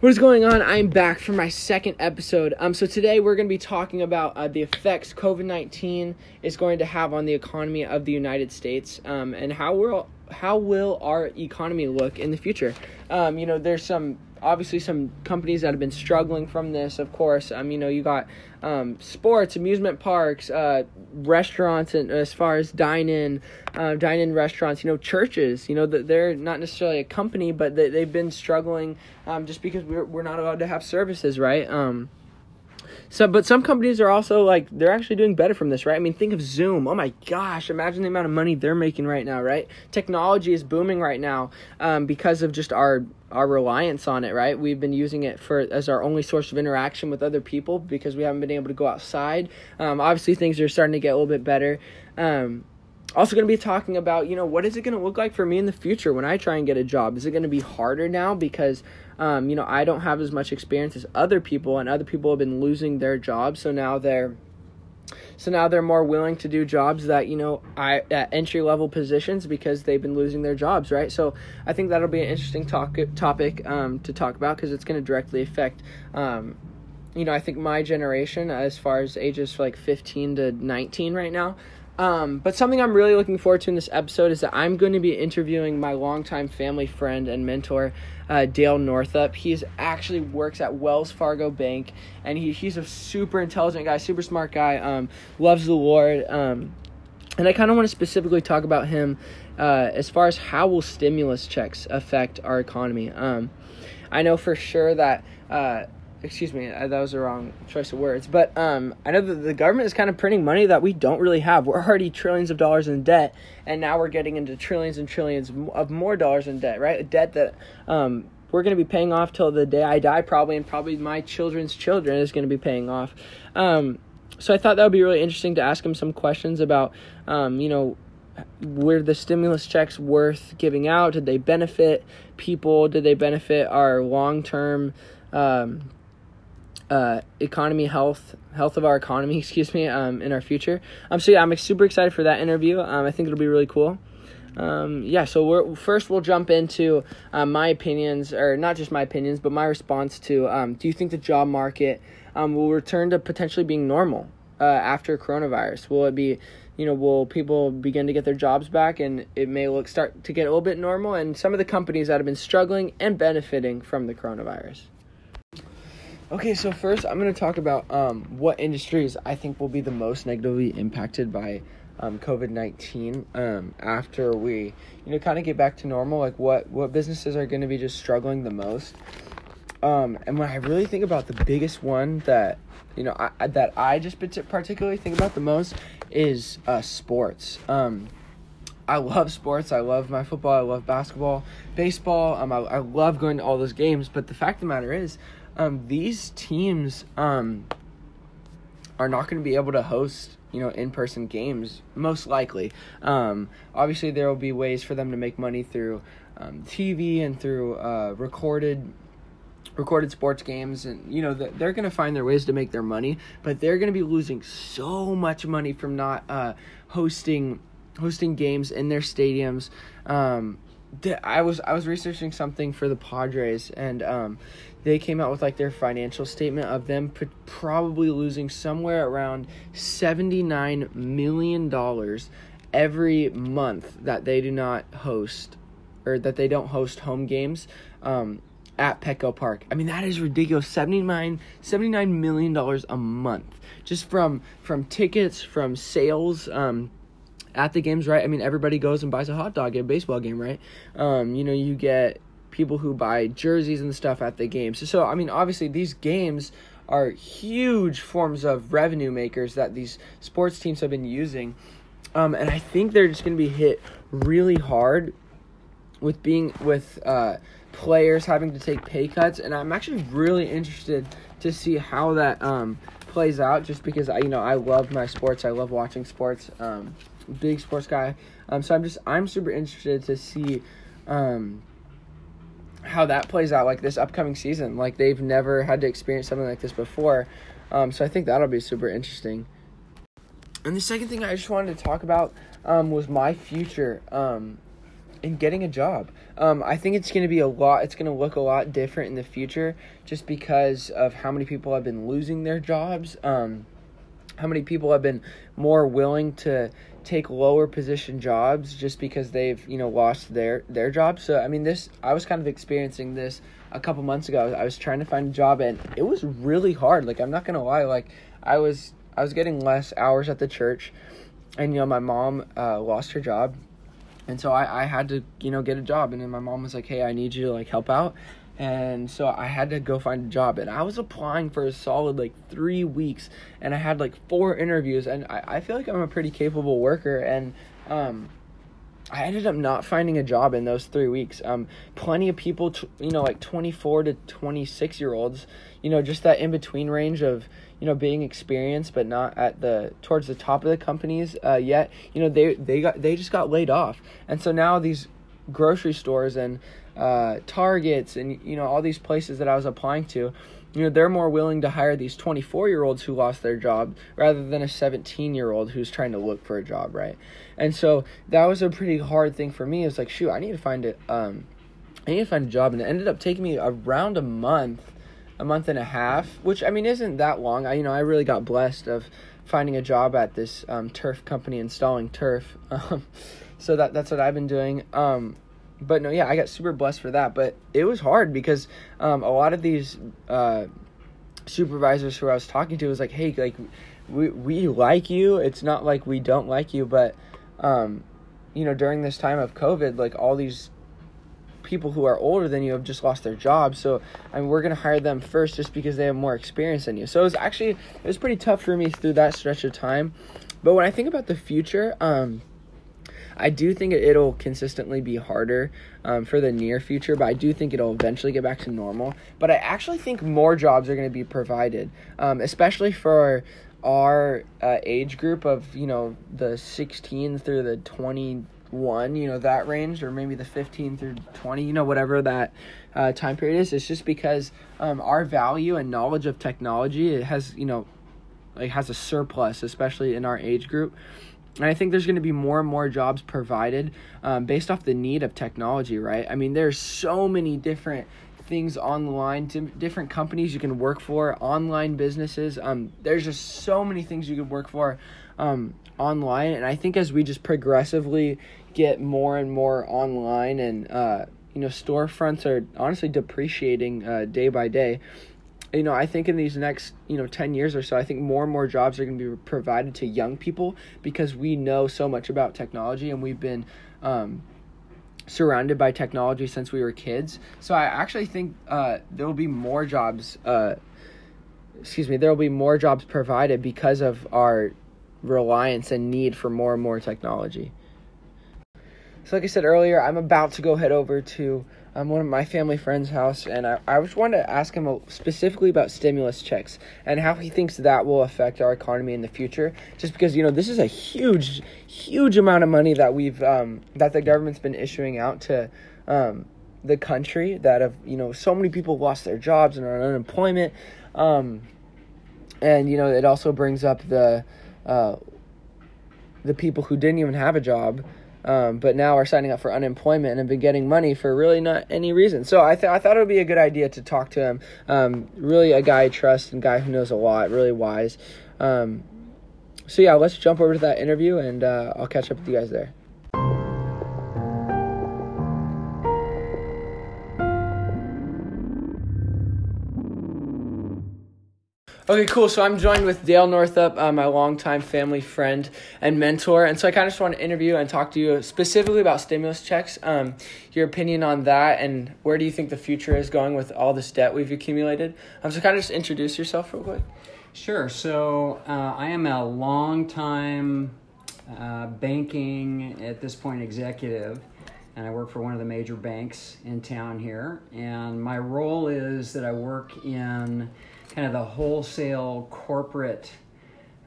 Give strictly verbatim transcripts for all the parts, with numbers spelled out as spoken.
What is going on? I'm back for my second episode. Um, so today we're going to be talking about uh, the effects covid nineteen is going to have on the economy of the United States, um, and how will how will our economy look in the future. Um, you know, there's some obviously some companies that have been struggling from this. Of course, um, you know, you got um sports, amusement parks, uh, restaurants, and as far as dine-in, uh, dine-in restaurants, you know, churches. You know, they're not necessarily a company, but they they've been struggling um just because we're we're not allowed to have services, right? Um, so but some companies are also like they're actually doing better from this, right? I mean, think of Zoom. Oh my gosh, imagine the amount of money they're making right now, right? Technology is booming right now um because of just our our reliance on it, right? We've been using it for as our only source of interaction with other people because we haven't been able to go outside. Um, obviously, things are starting to get a little bit better. Um, also going to be talking about, you know, what is it going to look like for me in the future when I try and get a job? Is it going to be harder now because, um, you know, I don't have as much experience as other people, and other people have been losing their jobs, so now they're So now they're more willing to do jobs that, you know, I at entry-level positions because they've been losing their jobs, right? So I think that'll be an interesting talk, topic um, to talk about because it's going to directly affect, um, you know, I think my generation as far as ages like fifteen to nineteen right now. Um, but something I'm really looking forward to in this episode is that I'm going to be interviewing my longtime family friend and mentor, uh, Dale Northup. He is actually works at Wells Fargo Bank, and he, he's a super intelligent guy, super smart guy, um, loves the Lord. Um, and I kind of want to specifically talk about him uh, as far as how will stimulus checks affect our economy. Um, I know for sure that... Uh, Excuse me, that was the wrong choice of words. But um, I know that the government is kind of printing money that we don't really have. We're already trillions of dollars in debt, and now we're getting into trillions and trillions of more dollars in debt, right? A debt that um, we're going to be paying off till the day I die probably, and probably my children's children is going to be paying off. Um, so I thought that would be really interesting to ask him some questions about, um, you know, were the stimulus checks worth giving out? Did they benefit people? Did they benefit our long-term um Uh, economy, health, health of our economy, excuse me, um, in our future. Um, so yeah, I'm super excited for that interview. Um, I think it'll be really cool. Um, yeah, so we're, first we'll jump into uh, my opinions, or not just my opinions, but my response to, um, do you think the job market um, will return to potentially being normal uh, after coronavirus? Will it be, you know, will people begin to get their jobs back, and it may look start to get a little bit normal, and some of the companies that have been struggling and benefiting from the coronavirus? Okay, so first I'm going to talk about um, what industries I think will be the most negatively impacted by um, covid nineteen um, after we, you know, kind of get back to normal. Like what, what businesses are going to be just struggling the most? Um, and when I really think about the biggest one that, you know, I, that I just particularly think about the most is uh, sports. Um, I love sports. I love my football. I love basketball, baseball. Um, I, I love going to all those games. But the fact of the matter is, um, these teams um, are not going to be able to host, you know, in-person games, most likely. Um, obviously, there will be ways for them to make money through um, T V and through uh, recorded recorded sports games, and you know they're going to find their ways to make their money. But they're going to be losing so much money from not uh, hosting. hosting games in their stadiums. Um, I was I was researching something for the Padres, and um, they came out with like their financial statement of them probably losing somewhere around seventy-nine million dollars every month that they do not host, or that they don't host home games um, at Petco Park. I mean, that is ridiculous. seventy-nine million dollars a month just from from tickets, from sales. Um, At the games, right? I mean, everybody goes and buys a hot dog at a baseball game, right? Um, you know, you get people who buy jerseys and stuff at the games. So, so, I mean, obviously, these games are huge forms of revenue makers that these sports teams have been using. Um, and I think they're just going to be hit really hard with being with uh, players having to take pay cuts. And I'm actually really interested to see how that um, plays out, just because I, you know, I love my sports. I love watching sports. Um, big sports guy. Um, so I'm just, I'm super interested to see, um, how that plays out, like this upcoming season. Like they've never had to experience something like this before. Um, so I think that'll be super interesting. And the second thing I just wanted to talk about, um, was my future. Um, and getting a job. Um, I think it's going to be a lot, it's going to look a lot different in the future just because of how many people have been losing their jobs, um, how many people have been more willing to take lower position jobs just because they've, you know, lost their, their job. So, I mean, this, I was kind of experiencing this a couple months ago. I was trying to find a job and it was really hard. Like, I'm not going to lie. Like I was, I was getting less hours at the church and, you know, my mom, uh, lost her job. And so I, I had to, you know, get a job. And then my mom was like, hey, I need you to like help out. And so I had to go find a job, and I was applying for a solid like three weeks and I had like four interviews, and I, I feel like I'm a pretty capable worker. And, um, I ended up not finding a job in those three weeks. Um, plenty of people, t- you know, like twenty-four to twenty-six year olds, you know, just that in between range of, you know, being experienced, but not at the, towards the top of the companies, uh, yet, you know, they, they got, they just got laid off. And so now these grocery stores and, uh, Targets and, you know, all these places that I was applying to, you know, they're more willing to hire these twenty-four year olds who lost their job rather than a seventeen year old who's trying to look for a job. Right. And so that was a pretty hard thing for me. It was like, shoot, I need to find it. Um, I need to find a job. And it ended up taking me around a month, a month and a half, which I mean, isn't that long. I, you know, I really got blessed of finding a job at this, um, turf company installing turf. Um, so that, that's what I've been doing. Um, But no, yeah, I got super blessed for that. But it was hard because um, a lot of these uh, supervisors who I was talking to was like, hey, like, we we like you. It's not like we don't like you. But, um, you know, during this time of COVID, like all these people who are older than you have just lost their jobs. So I mean, we're going to hire them first just because they have more experience than you. So it was actually, it was pretty tough for me through that stretch of time. But when I think about the future, um, I do think it'll consistently be harder um, for the near future, but I do think it'll eventually get back to normal. But I actually think more jobs are going to be provided, um, especially for our uh, age group of, you know, the sixteen through the twenty-one, you know, that range, or maybe the fifteen through twenty, you know, whatever that uh, time period is. It's just because um, our value and knowledge of technology, it has, you know, like has a surplus, especially in our age group. And I think there's going to be more and more jobs provided um, based off the need of technology, right? I mean, there's so many different things online, different companies you can work for, online businesses. Um, there's just so many things you could work for um, online. And I think as we just progressively get more and more online and, uh, you know, storefronts are honestly depreciating uh, day by day. You know, I think in these next, you know, ten years or so, I think more and more jobs are going to be provided to young people because we know so much about technology and we've been um, surrounded by technology since we were kids. So I actually think uh, there will be more jobs, uh, excuse me, there will be more jobs provided because of our reliance and need for more and more technology. So like I said earlier, I'm about to go head over to um, one of my family friend's house, and I, I just wanted to ask him specifically about stimulus checks and how he thinks that will affect our economy in the future, just because, you know, this is a huge, huge amount of money that we've, um, that the government's been issuing out to um, the country that have, you know, so many people lost their jobs and are on unemployment. Um, and, you know, it also brings up the, uh, the people who didn't even have a job. Um, but now we're signing up for unemployment and have been getting money for really not any reason. So I, th- I thought it would be a good idea to talk to him. Um, really a guy I trust and guy who knows a lot, really wise. Um, so yeah, let's jump over to that interview and uh, I'll catch up with you guys there. Okay, cool. So I'm joined with Dale Northup, uh, my longtime family friend and mentor. And so I kind of just want to interview and talk to you specifically about stimulus checks, um, your opinion on that, and where do you think the future is going with all this debt we've accumulated? Um, so kind of just introduce yourself real quick. Sure. So uh, I am a longtime uh, banking, at this point, executive, and I work for one of the major banks in town here. And my role is that I work in kind of the wholesale corporate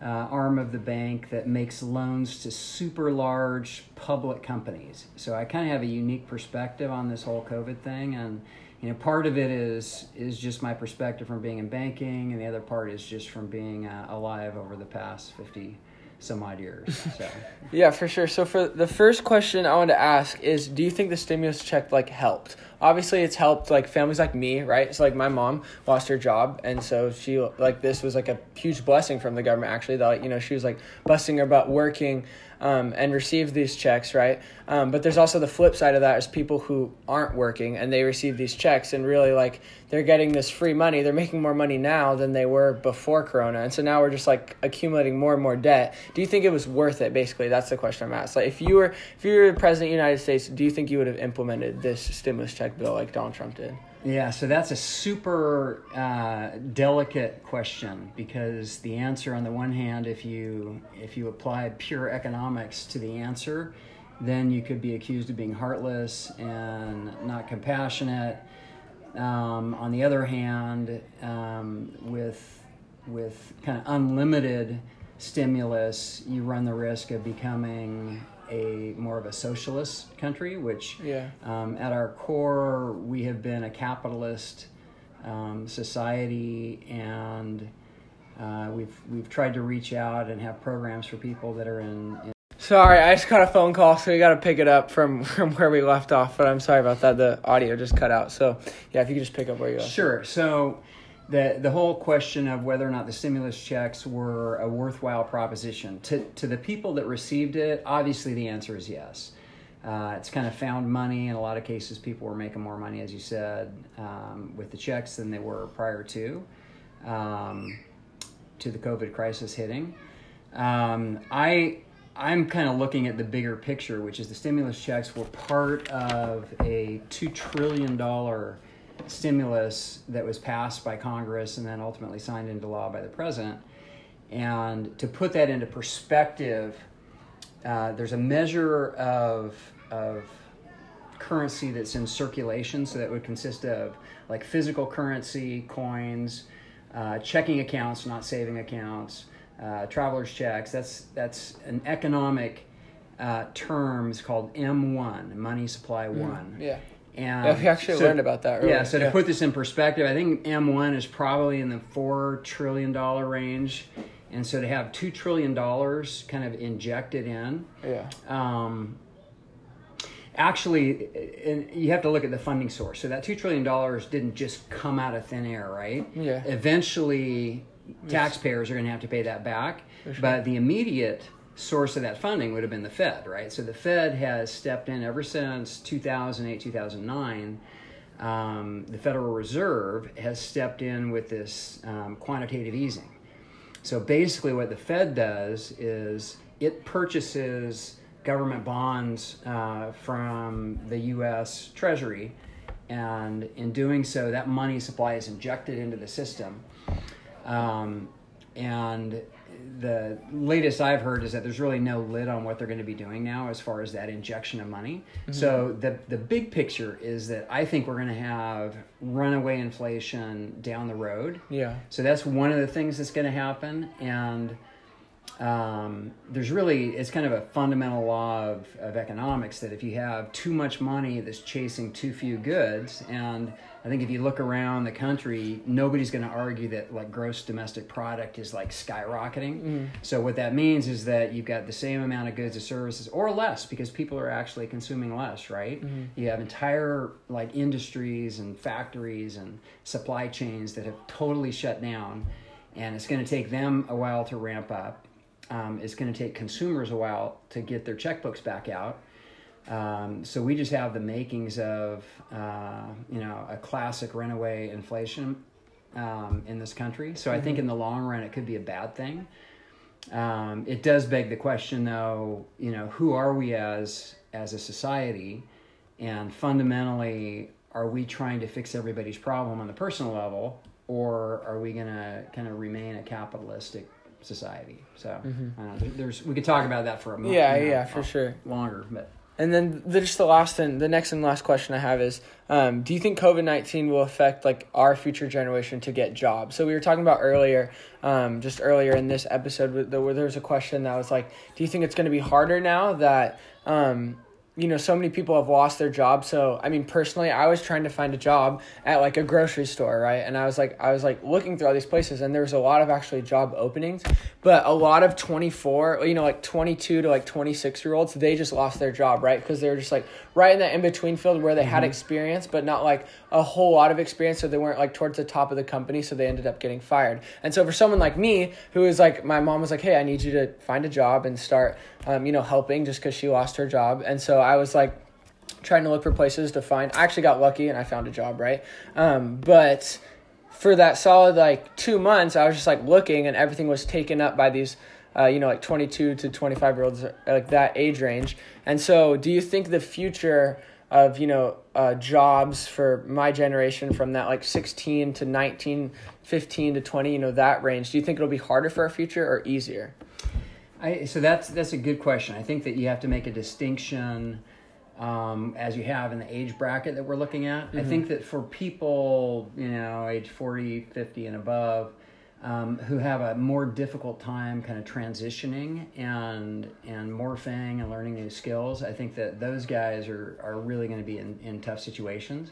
uh, arm of the bank that makes loans to super large public companies. So I kind of have a unique perspective on this whole COVID thing. And, you know, part of it is is just my perspective from being in banking, and the other part is just from being uh, alive over the past 50, some odd years. So. Yeah, for sure. So for the first question I want to ask is, do you think the stimulus check, like, helped? Obviously, it's helped, like, families like me, right? So, like, my mom lost her job, and so she, like, this was, like, a huge blessing from the government, actually, that, like, you know, she was, like, busting her butt working um, and received these checks, right? Um, but there's also the flip side of that is people who aren't working, and they receive these checks, and really, like, they're getting this free money. They're making more money now than they were before Corona, and so now we're just, like, accumulating more and more debt. Do you think it was worth it? Basically, that's the question I'm asked. Like, if you were, if you were the president of the United States, do you think you would have implemented this stimulus check bill like Donald Trump did? Yeah, so that's a super uh, delicate question, because the answer, on the one hand, if you if you applied pure economics to the answer, then you could be accused of being heartless and not compassionate. Um, on the other hand, um, with with kind of unlimited stimulus, you run the risk of becoming a more of a socialist country, which yeah. um, at our core, we have been a capitalist um, society, and uh, we've we've tried to reach out and have programs for people that are in... in Sorry, I just got a phone call, so we got to pick it up from, from where we left off, but I'm sorry about that. The audio just cut out. So, yeah, if you could just pick up where you are. Sure. So the the whole question of whether or not the stimulus checks were a worthwhile proposition. To to the people that received it, obviously the answer is yes. Uh, it's kind of found money. In a lot of cases, people were making more money, as you said, um, with the checks than they were prior to, um, to the COVID crisis hitting. Um, I... I'm kind of looking at the bigger picture, which is the stimulus checks were part of a two trillion dollars stimulus that was passed by Congress and then ultimately signed into law by the president. And to put that into perspective, uh, there's a measure of, of currency that's in circulation. So that would consist of like physical currency, coins, uh, checking accounts, not saving accounts, Uh, traveler's checks. That's that's an economic uh, term called M one, money supply one. Mm, yeah, and yeah, we actually so, learned about that. Earlier. Yeah, so yeah. To put this in perspective, I think M one is probably in the four trillion dollar range, and so to have two trillion dollars kind of injected in. Yeah. Um, Actually, and you have to look at the funding source. So that two trillion dollars didn't just come out of thin air, right? Yeah. Eventually, taxpayers are going to have to pay that back. Sure. But the immediate source of that funding would have been the Fed, right? So the Fed has stepped in ever since two thousand eight, two thousand nine. Um, the Federal Reserve has stepped in with this um, quantitative easing. So basically what the Fed does is it purchases government bonds uh, from the U S Treasury, and in doing so, that money supply is injected into the system. Um, and the latest I've heard is that there's really no lid on what they're going to be doing now as far as that injection of money. Mm-hmm. So the the big picture is that I think we're going to have runaway inflation down the road. Yeah. So that's one of the things that's going to happen, and Um, there's really, it's kind of a fundamental law of, of economics that if you have too much money that's chasing too few goods, and I think if you look around the country, nobody's going to argue that like gross domestic product is like skyrocketing. Mm. So what that means is that you've got the same amount of goods and services or less, because people are actually consuming less, right? Mm-hmm. You have entire like industries and factories and supply chains that have totally shut down, and it's going to take them a while to ramp up. Um, it's going to take consumers a while to get their checkbooks back out. Um, so we just have the makings of, uh, you know, a classic runaway inflation um, in this country. So I think in the long run, it could be a bad thing. Um, it does beg the question, though, you know, who are we as as a society? And fundamentally, are we trying to fix everybody's problem on the personal level, or are we going to kind of remain a capitalistic society? So mm-hmm. uh, there's we could talk about that for a moment. Yeah, you know, yeah, for sure. Longer, but and then the, just the last and the next and last question I have is, um, do you think COVID nineteen will affect like our future generation to get jobs? So we were talking about earlier, um, just earlier in this episode, where there was a question that was like, do you think it's going to be harder now that um you know, so many people have lost their job. So, I mean, personally, I was trying to find a job at like a grocery store, right? And I was like, I was like looking through all these places, and there was a lot of actually job openings, but a lot of twenty-four, you know, like twenty-two to like twenty-six year olds, they just lost their job, right? Because they were just like right in that in between field where they mm-hmm. had experience, but not like a whole lot of experience. So they weren't like towards the top of the company. So they ended up getting fired. And so for someone like me, who is like, my mom was like, hey, I need you to find a job and start, um, you know, helping, just because she lost her job. And so I was like trying to look for places to find. I actually got lucky and I found a job, right? Um, but for that solid like two months, I was just like looking, and everything was taken up by these, uh, you know, like twenty-two to twenty-five year olds, like that age range. And so, do you think the future of, you know, uh, jobs for my generation from that like sixteen to nineteen, fifteen to twenty, you know, that range, do you think it'll be harder for our future or easier? I, so that's that's a good question. I think that you have to make a distinction, um, as you have in the age bracket that we're looking at. Mm-hmm. I think that for people, you know, age forty, fifty and above, um, who have a more difficult time kind of transitioning and and morphing and learning new skills, I think that those guys are, are really going to be in, in tough situations.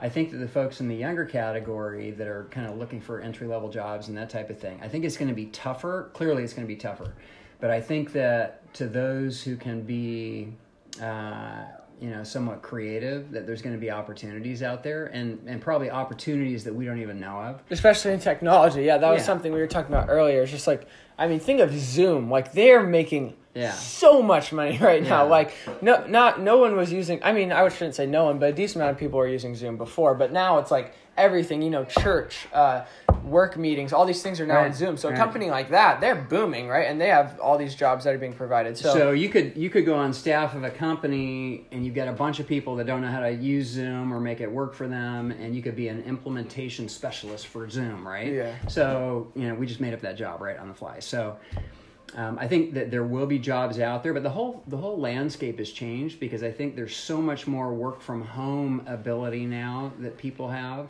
I think that the folks in the younger category that are kind of looking for entry-level jobs and that type of thing, I think it's going to be tougher. Clearly, it's going to be tougher. But I think that to those who can be, uh, you know, somewhat creative, that there's going to be opportunities out there, and, and probably opportunities that we don't even know of. Especially in technology. Yeah, that was yeah. something we were talking about earlier. It's just like, I mean, think of Zoom. Like, they're making yeah. so much money right now. Yeah. Like, no, not no one was using, I mean, I shouldn't say no one, but a decent amount of people were using Zoom before. But now it's like everything, you know, church, uh, work meetings, all these things are now right. in Zoom. So right. a company like that, they're booming, right? And they have all these jobs that are being provided. So, so you could you could go on staff of a company, and you've got a bunch of people that don't know how to use Zoom or make it work for them, and you could be an implementation specialist for Zoom, right? Yeah. So, you know, we just made up that job right on the fly. So um, I think that there will be jobs out there, but the whole the whole landscape has changed, because I think there's so much more work from home ability now that people have,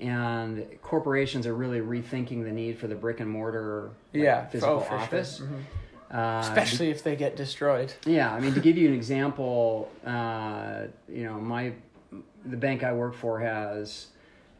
and corporations are really rethinking the need for the brick and mortar like, yeah, physical oh, for office. Sure. Mm-hmm. Uh, Especially if they get destroyed. Yeah, I mean, to give you an example, uh, you know, my the bank I work for has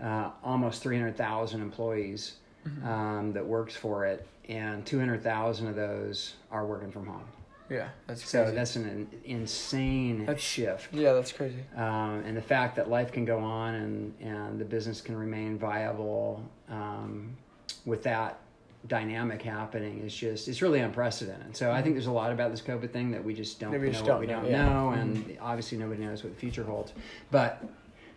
uh, almost three hundred thousand employees. Mm-hmm. Um, that works for it, and two hundred thousand of those are working from home. Yeah, that's crazy. So that's an, an insane that's, shift. Yeah, that's crazy. Um, and the fact that life can go on and, and the business can remain viable um, with that dynamic happening is just, it's really unprecedented. So I think there's a lot about this COVID thing that we just don't Maybe know just what don't we know, don't yeah. know, and mm-hmm. obviously nobody knows what the future holds. But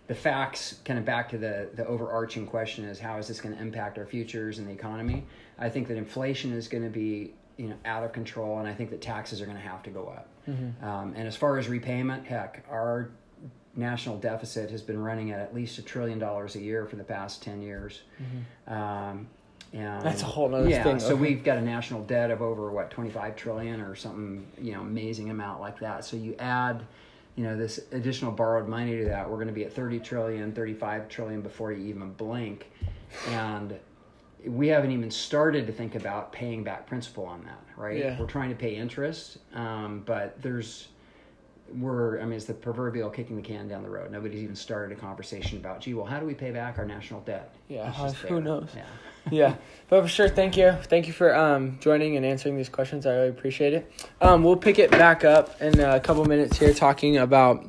the facts, kind of back to the, the overarching question, is how is this going to impact our futures and the economy? I think that inflation is going to be, you know, out of control, and I think that taxes are going to have to go up. Mm-hmm. Um, and as far as repayment, heck, our national deficit has been running at at least a trillion dollars a year for the past ten years. Mm-hmm. Um, and that's a whole other yeah, thing. So okay. we've got a national debt of over, what, twenty-five trillion or something, you know, amazing amount like that. So you add, you know, this additional borrowed money to that, we're going to be at thirty trillion, thirty-five trillion before you even blink. And we haven't even started to think about paying back principal on that, right? Yeah. We're trying to pay interest, um, but there's, we're, I mean, it's the proverbial kicking the can down the road. Nobody's even started a conversation about, gee, well, how do we pay back our national debt? Yeah, uh, who knows? Yeah. yeah, but for sure, thank you. Thank you for um, joining and answering these questions. I really appreciate it. Um, we'll pick it back up in a couple minutes here, talking about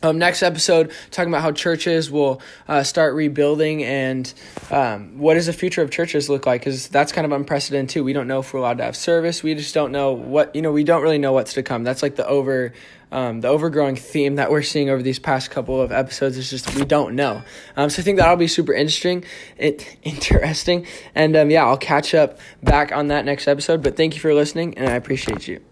um, next episode, talking about how churches will uh, start rebuilding, and um, what does the future of churches look like? Because that's kind of unprecedented too. We don't know if we're allowed to have service. We just don't know what, you know, we don't really know what's to come. That's like the over... Um, the overgrowing theme that we're seeing over these past couple of episodes is just we don't know. Um, so I think that'll be super interesting. It interesting, and um, yeah, I'll catch up back on that next episode. But thank you for listening, and I appreciate you.